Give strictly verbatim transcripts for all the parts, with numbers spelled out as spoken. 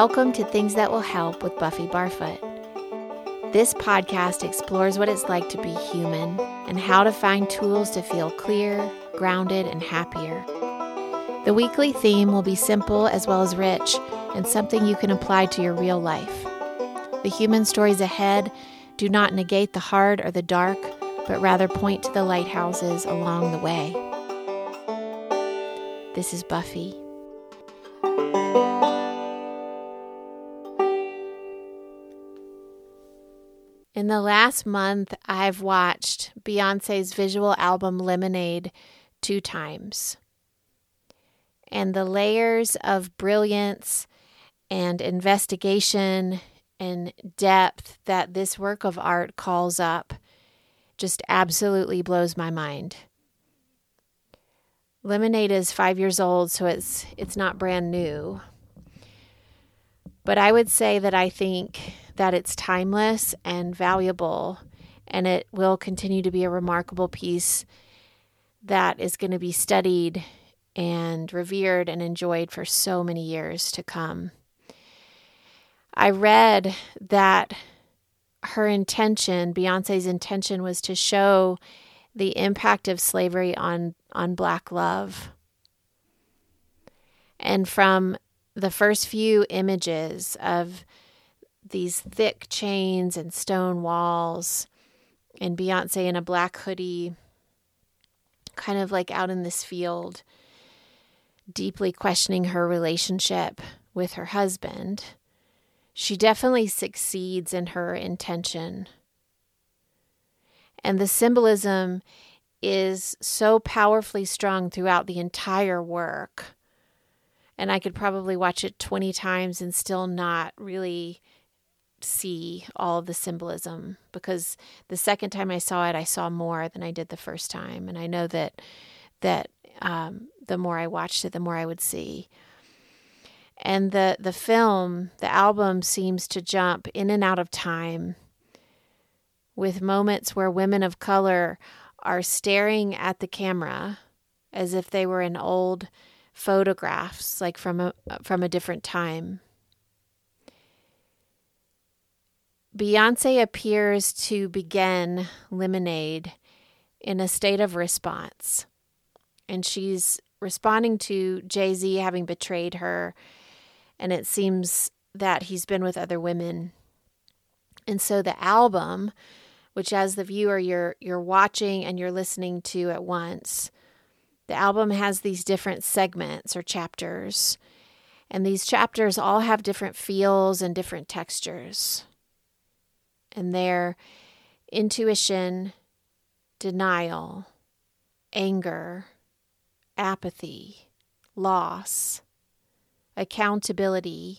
Welcome to Things That Will Help with Buffy Barfoot. This podcast explores what it's like to be human and how to find tools to feel clear, grounded, and happier. The weekly theme will be simple as well as rich and something you can apply to your real life. The human stories ahead do not negate the hard or the dark, but rather point to the lighthouses along the way. This is Buffy. In the last month, I've watched Beyoncé's visual album Lemonade two times. And the layers of brilliance and investigation and depth that this work of art calls up just absolutely blows my mind. Lemonade is five years old, so it's it's not brand new. But I would say that I think that it's timeless and valuable, and it will continue to be a remarkable piece that is going to be studied and revered and enjoyed for so many years to come. I read that her intention, Beyoncé's intention, was to show the impact of slavery on, on Black love. And from the first few images of these thick chains and stone walls and Beyoncé in a black hoodie, kind of like out in this field, deeply questioning her relationship with her husband, she definitely succeeds in her intention. And the symbolism is so powerfully strong throughout the entire work. And I could probably watch it twenty times and still not really see all of the symbolism, because the second time I saw it, I saw more than I did the first time. And I know that that um, the more I watched it, the more I would see. And the, the film, the album, seems to jump in and out of time with moments where women of color are staring at the camera as if they were in old photographs, like from a, from a different time. Beyoncé appears to begin Lemonade in a state of response, and she's responding to Jay-Z having betrayed her, and it seems that he's been with other women. And so the album, which as the viewer you're you're watching and you're listening to at once, the album has these different segments or chapters, and these chapters all have different feels and different textures. And their intuition, denial, anger, apathy, loss, accountability,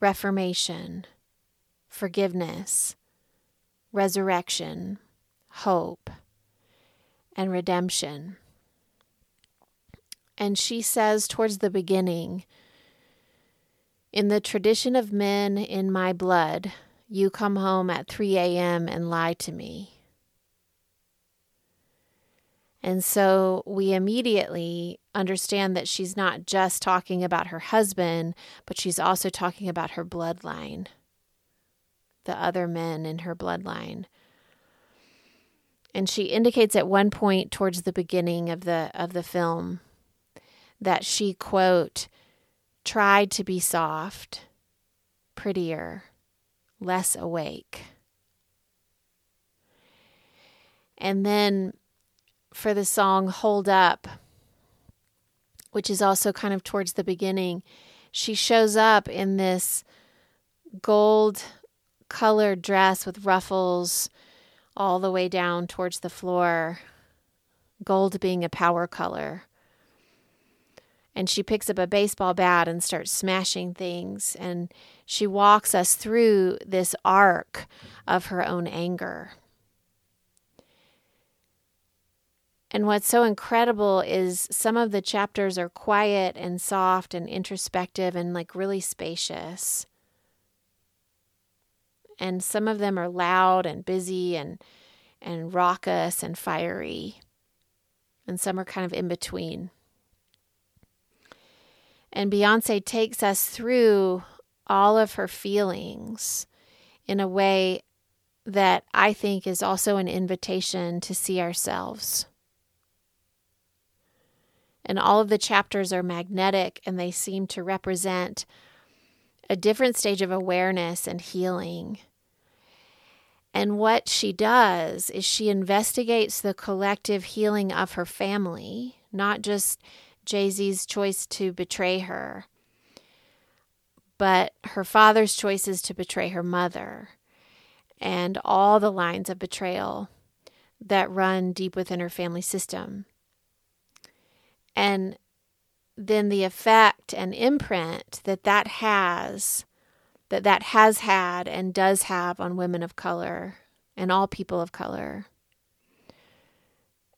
reformation, forgiveness, resurrection, hope, and redemption. And she says towards the beginning, "In the tradition of men in my blood, you come home at three a.m. and lie to me." And so we immediately understand that she's not just talking about her husband, but she's also talking about her bloodline, the other men in her bloodline. And she indicates at one point towards the beginning of the of the film that she, quote, "tried to be soft, prettier, less awake." And then for the song Hold Up, which is also kind of towards the beginning, she shows up in this gold colored dress with ruffles all the way down towards the floor, gold being a power color. And she picks up a baseball bat and starts smashing things. And she walks us through this arc of her own anger. And what's so incredible is some of the chapters are quiet and soft and introspective and like really spacious. And some of them are loud and busy and, and raucous and fiery. And some are kind of in between. And Beyoncé takes us through all of her feelings in a way that I think is also an invitation to see ourselves. And all of the chapters are magnetic, and they seem to represent a different stage of awareness and healing. And what she does is she investigates the collective healing of her family, not just Jay-Z's choice to betray her, but her father's choices to betray her mother, and all the lines of betrayal that run deep within her family system. And then the effect and imprint that that has, that that has had and does have on women of color and all people of color.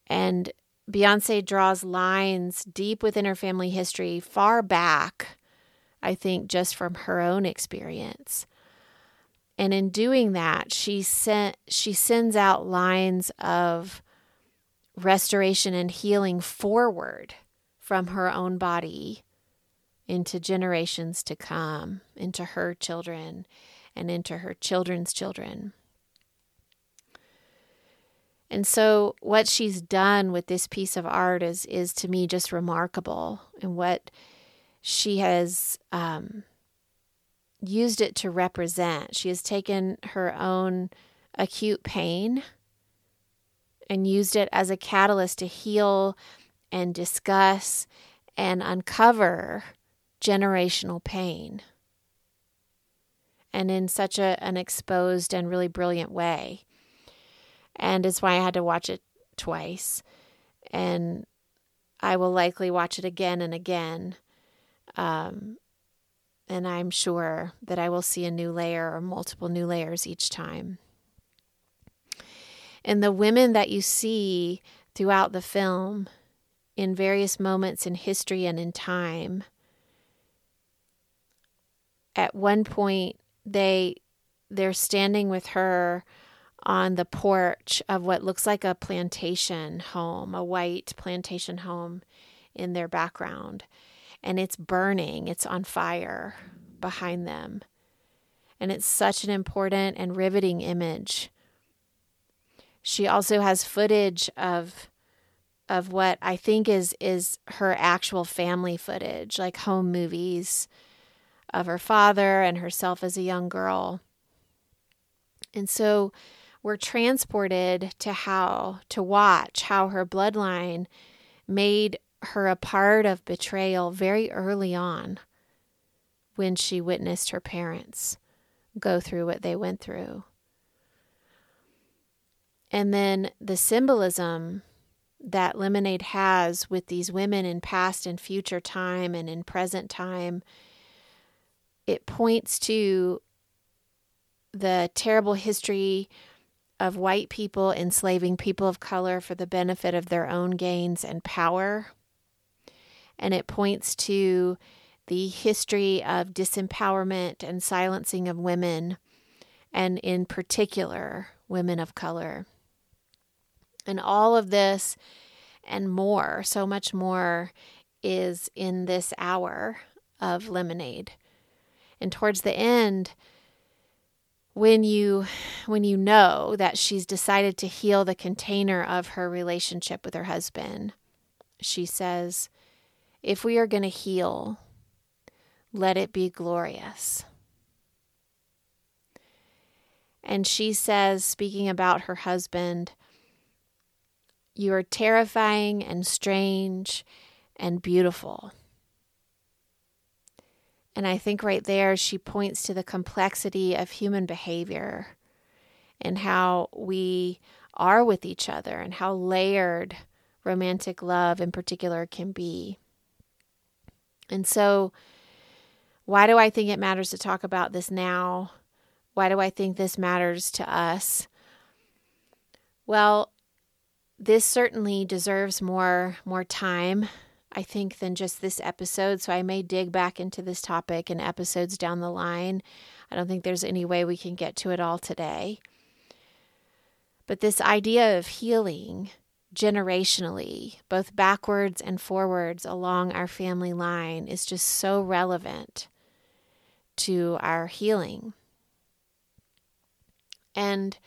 And Beyoncé draws lines deep within her family history, far back, I think, just from her own experience. And in doing that, she sent, she sends out lines of restoration and healing forward from her own body into generations to come, into her children and into her children's children. And so what she's done with this piece of art is, is to me just remarkable, and what she has um, used it to represent. She has taken her own acute pain and used it as a catalyst to heal and discuss and uncover generational pain, and in such a, an exposed and really brilliant way. And it's why I had to watch it twice, and I will likely watch it again and again, um, and I'm sure that I will see a new layer or multiple new layers each time. And the women that you see throughout the film in various moments in history and in time, at one point, they, they're standing with her on the porch of what looks like a plantation home, a white plantation home in their background. And it's burning. It's on fire behind them. And it's such an important and riveting image. She also has footage of of what I think is is her actual family footage, like home movies of her father and herself as a young girl. And so we're transported to how to watch how her bloodline made her a part of betrayal very early on, when she witnessed her parents go through what they went through. And then the symbolism that Lemonade has with these women in past and future time and in present time, it points to the terrible history of white people enslaving people of color for the benefit of their own gains and power. And it points to the history of disempowerment and silencing of women, and in particular, women of color. And all of this and more, so much more, is in this hour of Lemonade. And towards the end, when you when you know that she's decided to heal the container of her relationship with her husband, she says, "If we are going to heal, let it be glorious." And she says, speaking about her husband, "You are terrifying and strange and beautiful." And I think right there she points to the complexity of human behavior and how we are with each other and how layered romantic love in particular can be. And so why do I think it matters to talk about this now? Why do I think this matters to us? Well, this certainly deserves more more time, I think, than just this episode. So I may dig back into this topic in episodes down the line. I don't think there's any way we can get to it all today. But this idea of healing generationally, both backwards and forwards along our family line, is just so relevant to our healing. And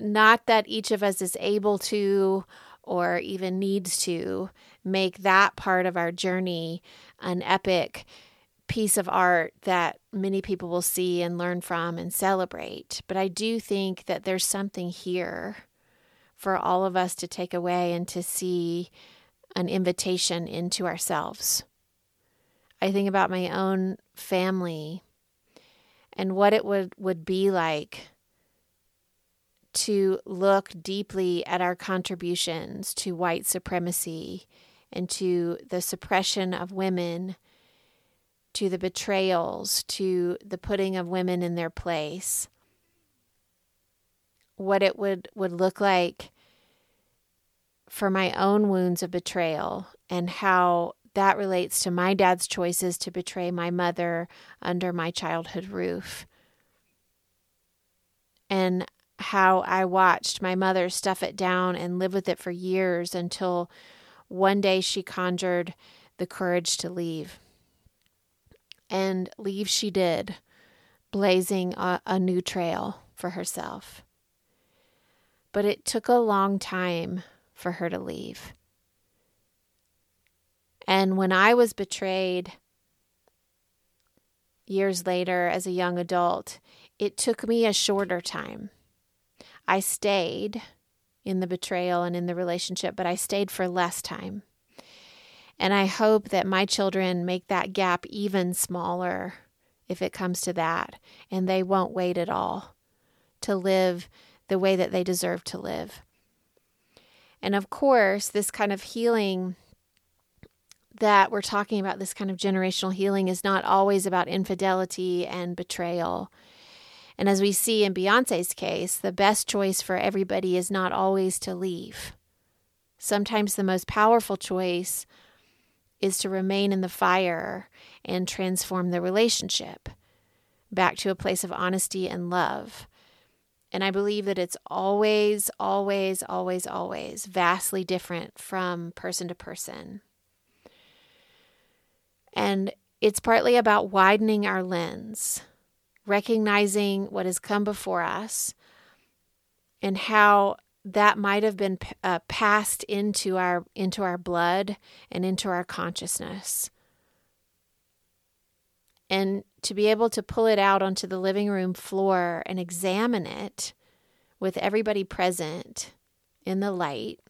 not that each of us is able to or even needs to make that part of our journey an epic piece of art that many people will see and learn from and celebrate. But I do think that there's something here for all of us to take away and to see an invitation into ourselves. I think about my own family and what it would, would be like to look deeply at our contributions to white supremacy and to the suppression of women, to the betrayals, to the putting of women in their place. What it would, would look like for my own wounds of betrayal and how that relates to my dad's choices to betray my mother under my childhood roof. And how I watched my mother stuff it down and live with it for years until one day she conjured the courage to leave. And leave she did, blazing a, a new trail for herself. But it took a long time for her to leave. And when I was betrayed years later as a young adult, it took me a shorter time. I stayed in the betrayal and in the relationship, but I stayed for less time. And I hope that my children make that gap even smaller if it comes to that, and they won't wait at all to live the way that they deserve to live. And of course, this kind of healing that we're talking about, this kind of generational healing, is not always about infidelity and betrayal. And as we see in Beyoncé's case, the best choice for everybody is not always to leave. Sometimes the most powerful choice is to remain in the fire and transform the relationship back to a place of honesty and love. And I believe that it's always, always, always, always vastly different from person to person. And it's partly about widening our lens, recognizing what has come before us and how that might have been uh, passed into our into our blood and into our consciousness. And to be able to pull it out onto the living room floor and examine it with everybody present in the light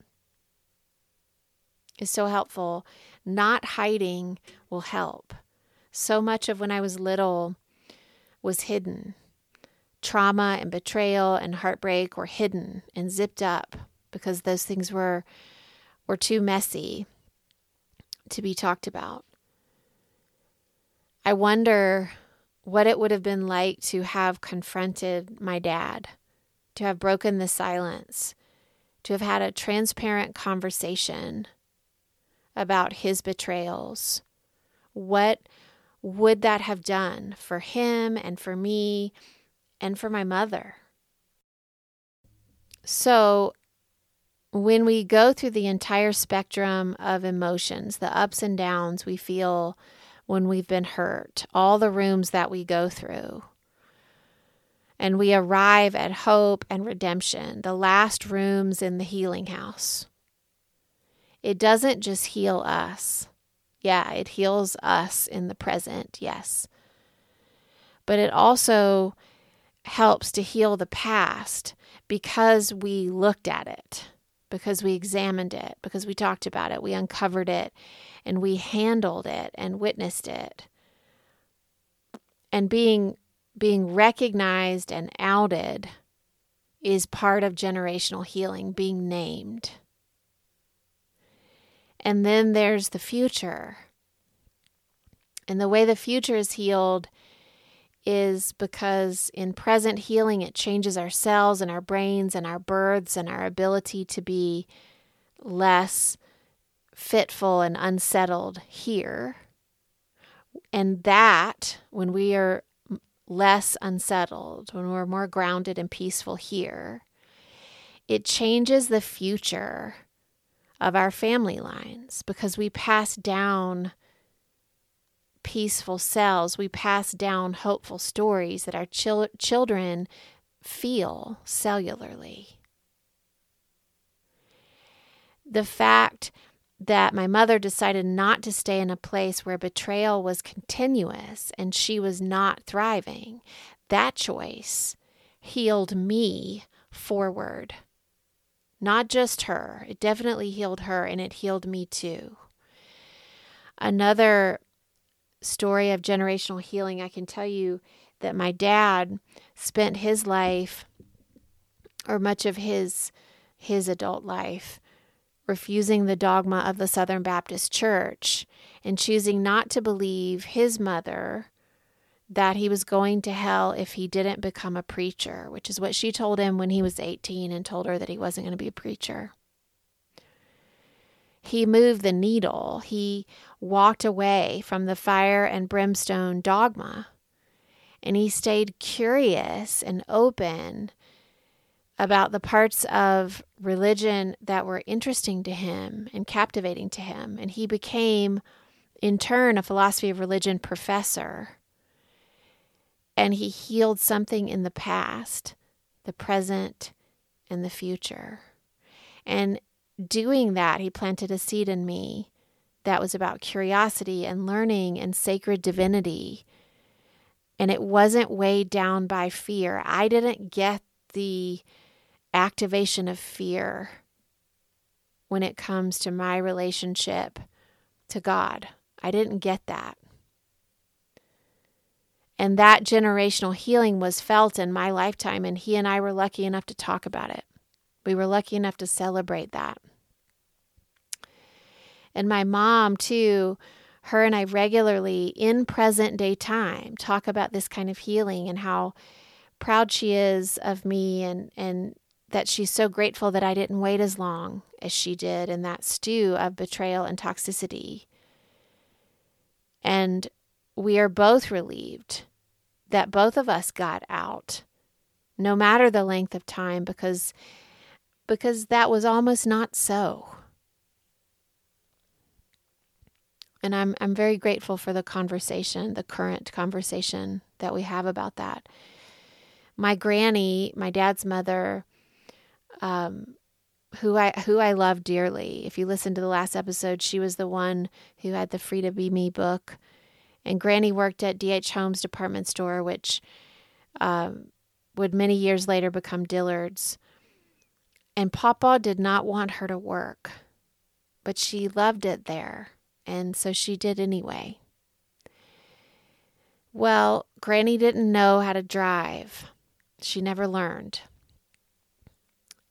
is so helpful. Not hiding will help. So much of when I was little was hidden. Trauma and betrayal and heartbreak were hidden and zipped up because those things were were too messy to be talked about. I wonder what it would have been like to have confronted my dad, to have broken the silence, to have had a transparent conversation about his betrayals. What would that have done for him and for me and for my mother? So when we go through the entire spectrum of emotions, the ups and downs we feel when we've been hurt, all the rooms that we go through, and we arrive at hope and redemption, the last rooms in the healing house, it doesn't just heal us. Yeah, it heals us in the present, yes. But it also helps to heal the past because we looked at it, because we examined it, because we talked about it, we uncovered it, and we handled it and witnessed it. And being being recognized and outed is part of generational healing, being named. And then there's the future. And the way the future is healed is because in present healing, it changes our cells and our brains and our births and our ability to be less fitful and unsettled here. And that, when we are less unsettled, when we're more grounded and peaceful here, it changes the future of our family lines because we pass down peaceful selves, we pass down hopeful stories that our chil- children feel cellularly. The fact that my mother decided not to stay in a place where betrayal was continuous and she was not thriving, that choice healed me forward. Not just her. It definitely healed her, and it healed me too. Another story of generational healing, I can tell you that my dad spent his life, or much of his his adult life, refusing the dogma of the Southern Baptist Church and choosing not to believe his mother that he was going to hell if he didn't become a preacher, which is what she told him when he was eighteen and told her that he wasn't going to be a preacher. He moved the needle. He walked away from the fire and brimstone dogma, and he stayed curious and open about the parts of religion that were interesting to him and captivating to him. And he became, in turn, a philosophy of religion professor. And he healed something in the past, the present, and the future. And doing that, he planted a seed in me that was about curiosity and learning and sacred divinity. And it wasn't weighed down by fear. I didn't get the activation of fear when it comes to my relationship to God. I didn't get that. And that generational healing was felt in my lifetime, and he and I were lucky enough to talk about it. We were lucky enough to celebrate that. And my mom, too, her and I regularly, in present day time, talk about this kind of healing and how proud she is of me, and, and that she's so grateful that I didn't wait as long as she did in that stew of betrayal and toxicity. And we are both relieved that both of us got out, no matter the length of time, because, because that was almost not so. And I'm I'm very grateful for the conversation, the current conversation that we have about that. My granny, my dad's mother, um, who I who I love dearly. If you listen to the last episode, she was the one who had the Free to Be Me book. And Granny worked at D H Holmes department store, which um, would many years later become Dillard's. And Papa did not want her to work, but she loved it there, and so she did anyway. Well, Granny didn't know how to drive. She never learned.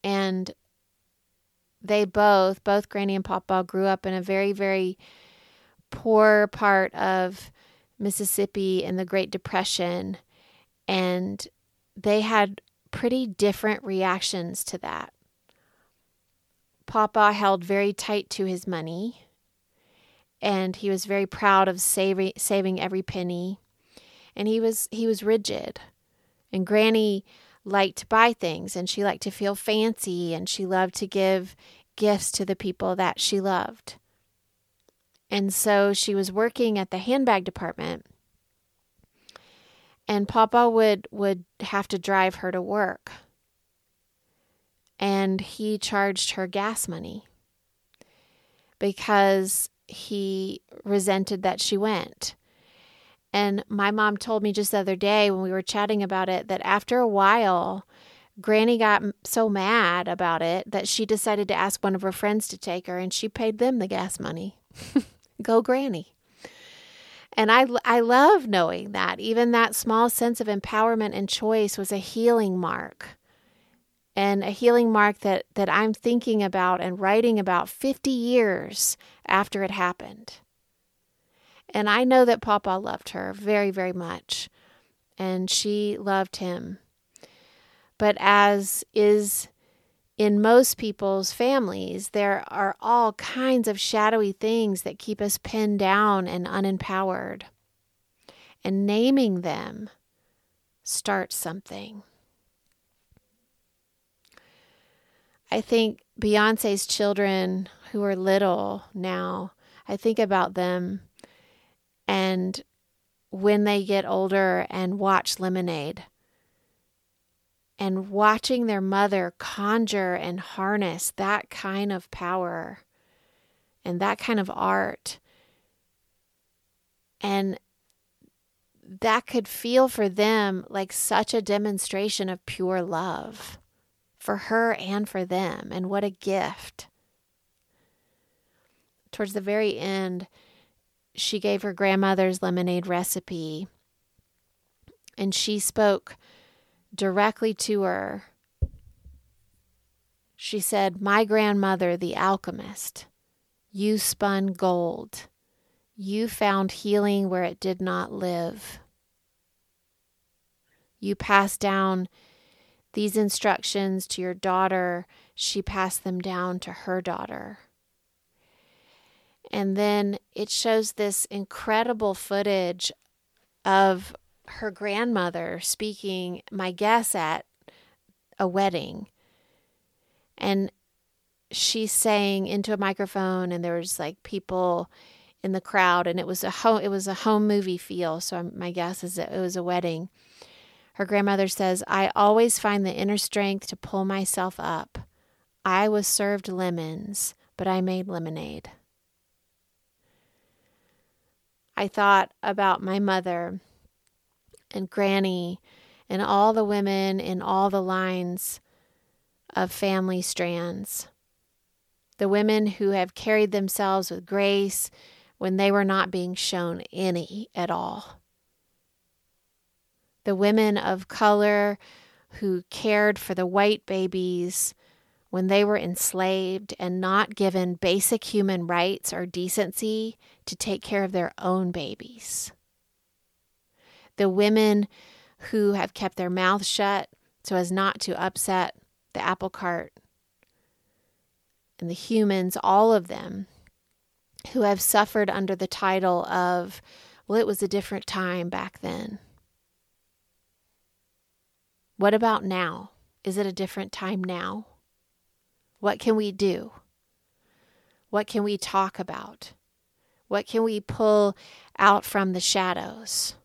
And they both, both Granny and Papa, grew up in a very, very poor part of Mississippi in the Great Depression, and they had pretty different reactions to that. Papa held very tight to his money, and he was very proud of saving saving every penny, and he was he was rigid. And Granny liked to buy things, and she liked to feel fancy, and she loved to give gifts to the people that she loved. And so she was working at the handbag department, and Papa would, would have to drive her to work. And he charged her gas money because he resented that she went. And my mom told me just the other day when we were chatting about it that after a while, Granny got so mad about it that she decided to ask one of her friends to take her, and she paid them the gas money. Go Granny. And I, I love knowing that even that small sense of empowerment and choice was a healing mark, and a healing mark that, that I'm thinking about and writing about fifty years after it happened. And I know that Papa loved her very, very much, and she loved him. But as is in most people's families, there are all kinds of shadowy things that keep us pinned down and unempowered. And naming them starts something. I think Beyoncé's children who are little now, I think about them and when they get older and watch Lemonade and watching their mother conjure and harness that kind of power and that kind of art. And that could feel for them like such a demonstration of pure love for her and for them. And what a gift. Towards the very end, she gave her grandmother's lemonade recipe, and she spoke directly to her. She said, "My grandmother, the alchemist, you spun gold. You found healing where it did not live. You passed down these instructions to your daughter. She passed them down to her daughter." And then it shows this incredible footage of her grandmother speaking, my guess, at a wedding. And she sang into a microphone, and there was like people in the crowd, and it was a home, it was a home movie feel. So my guess is that it was a wedding. Her grandmother says, "I always find the inner strength to pull myself up. I was served lemons, but I made lemonade." I thought about my mother and Granny and all the women in all the lines of family strands, the women who have carried themselves with grace when they were not being shown any at all, the women of color who cared for the white babies when they were enslaved and not given basic human rights or decency to take care of their own babies. The women who have kept their mouths shut so as not to upset the apple cart. And the humans, all of them, who have suffered under the title of, well, it was a different time back then. What about now? Is it a different time now? What can we do? What can we talk about? What can we pull out from the shadows?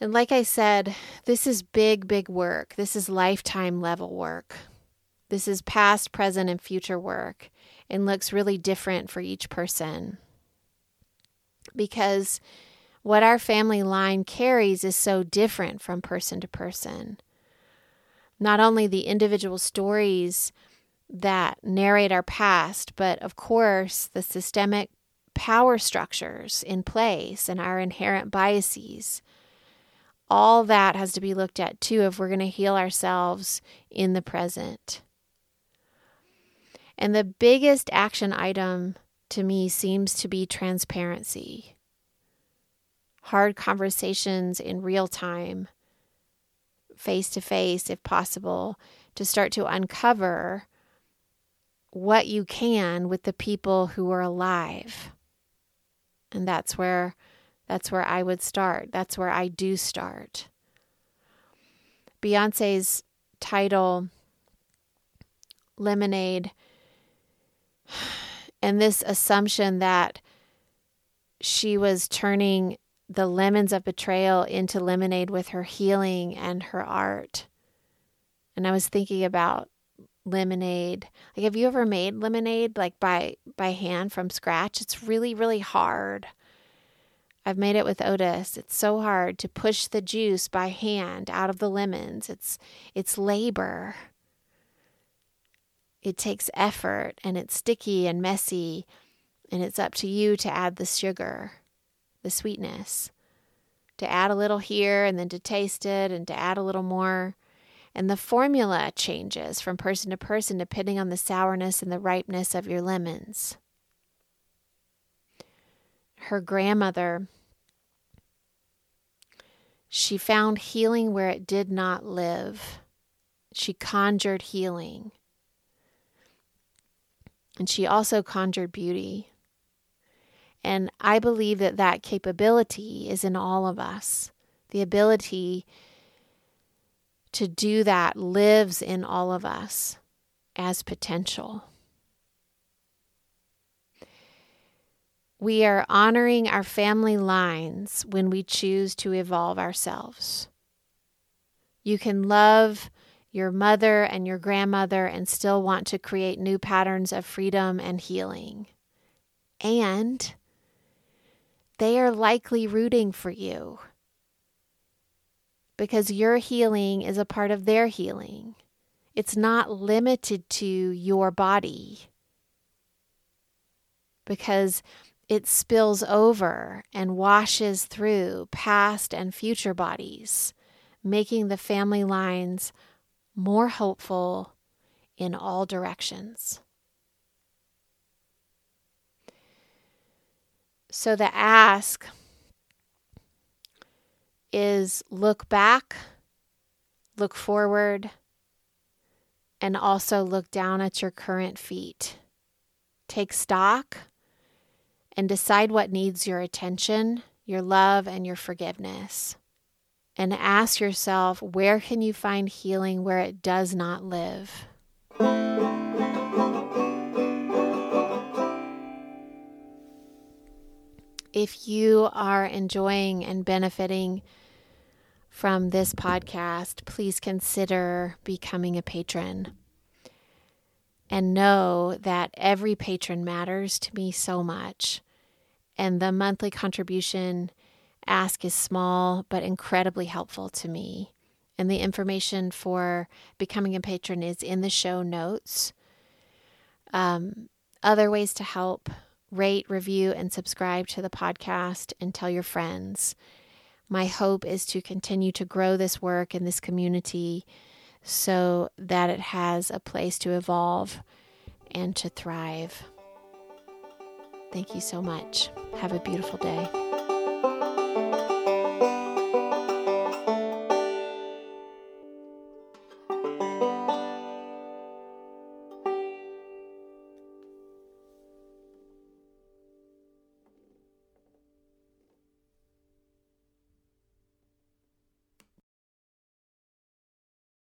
And like I said, this is big, big work. This is lifetime level work. This is past, present, and future work, and looks really different for each person. Because what our family line carries is so different from person to person. Not only the individual stories that narrate our past, but of course the systemic power structures in place and our inherent biases. All that has to be looked at too if we're going to heal ourselves in the present. And the biggest action item to me seems to be transparency. Hard conversations in real time, face-to-face if possible, to start to uncover what you can with the people who are alive. And that's where that's where I would start. That's where I do start. Beyoncé's title, Lemonade, and this assumption that she was turning the lemons of betrayal into lemonade with her healing and her art. And I was thinking about lemonade. Like, have you ever made lemonade like by, by hand from scratch? It's really, really hard. I've made it with Otis. It's so hard to push the juice by hand out of the lemons. It's, it's labor. It takes effort, and it's sticky and messy, and it's up to you to add the sugar, the sweetness, to add a little here and then to taste it and to add a little more. And the formula changes from person to person depending on the sourness and the ripeness of your lemons. Her grandmother, she found healing where it did not live. She conjured healing. And she also conjured beauty. And I believe that that capability is in all of us. The ability to do that lives in all of us as potential. We are honoring our family lines when we choose to evolve ourselves. You can love your mother and your grandmother and still want to create new patterns of freedom and healing. And they are likely rooting for you because your healing is a part of their healing. It's not limited to your body because it spills over and washes through past and future bodies, making the family lines more hopeful in all directions. So the ask is look back, look forward, and also look down at your current feet. Take stock and decide what needs your attention, your love, and your forgiveness. And ask yourself, where can you find healing where it does not live? If you are enjoying and benefiting from this podcast, please consider becoming a patron. And know that every patron matters to me so much. And the monthly contribution ask is small but incredibly helpful to me. And the information for becoming a patron is in the show notes. Um, other ways to help: rate, review, and subscribe to the podcast and tell your friends. My hope is to continue to grow this work in this community so that it has a place to evolve and to thrive. Thank you so much. Have a beautiful day.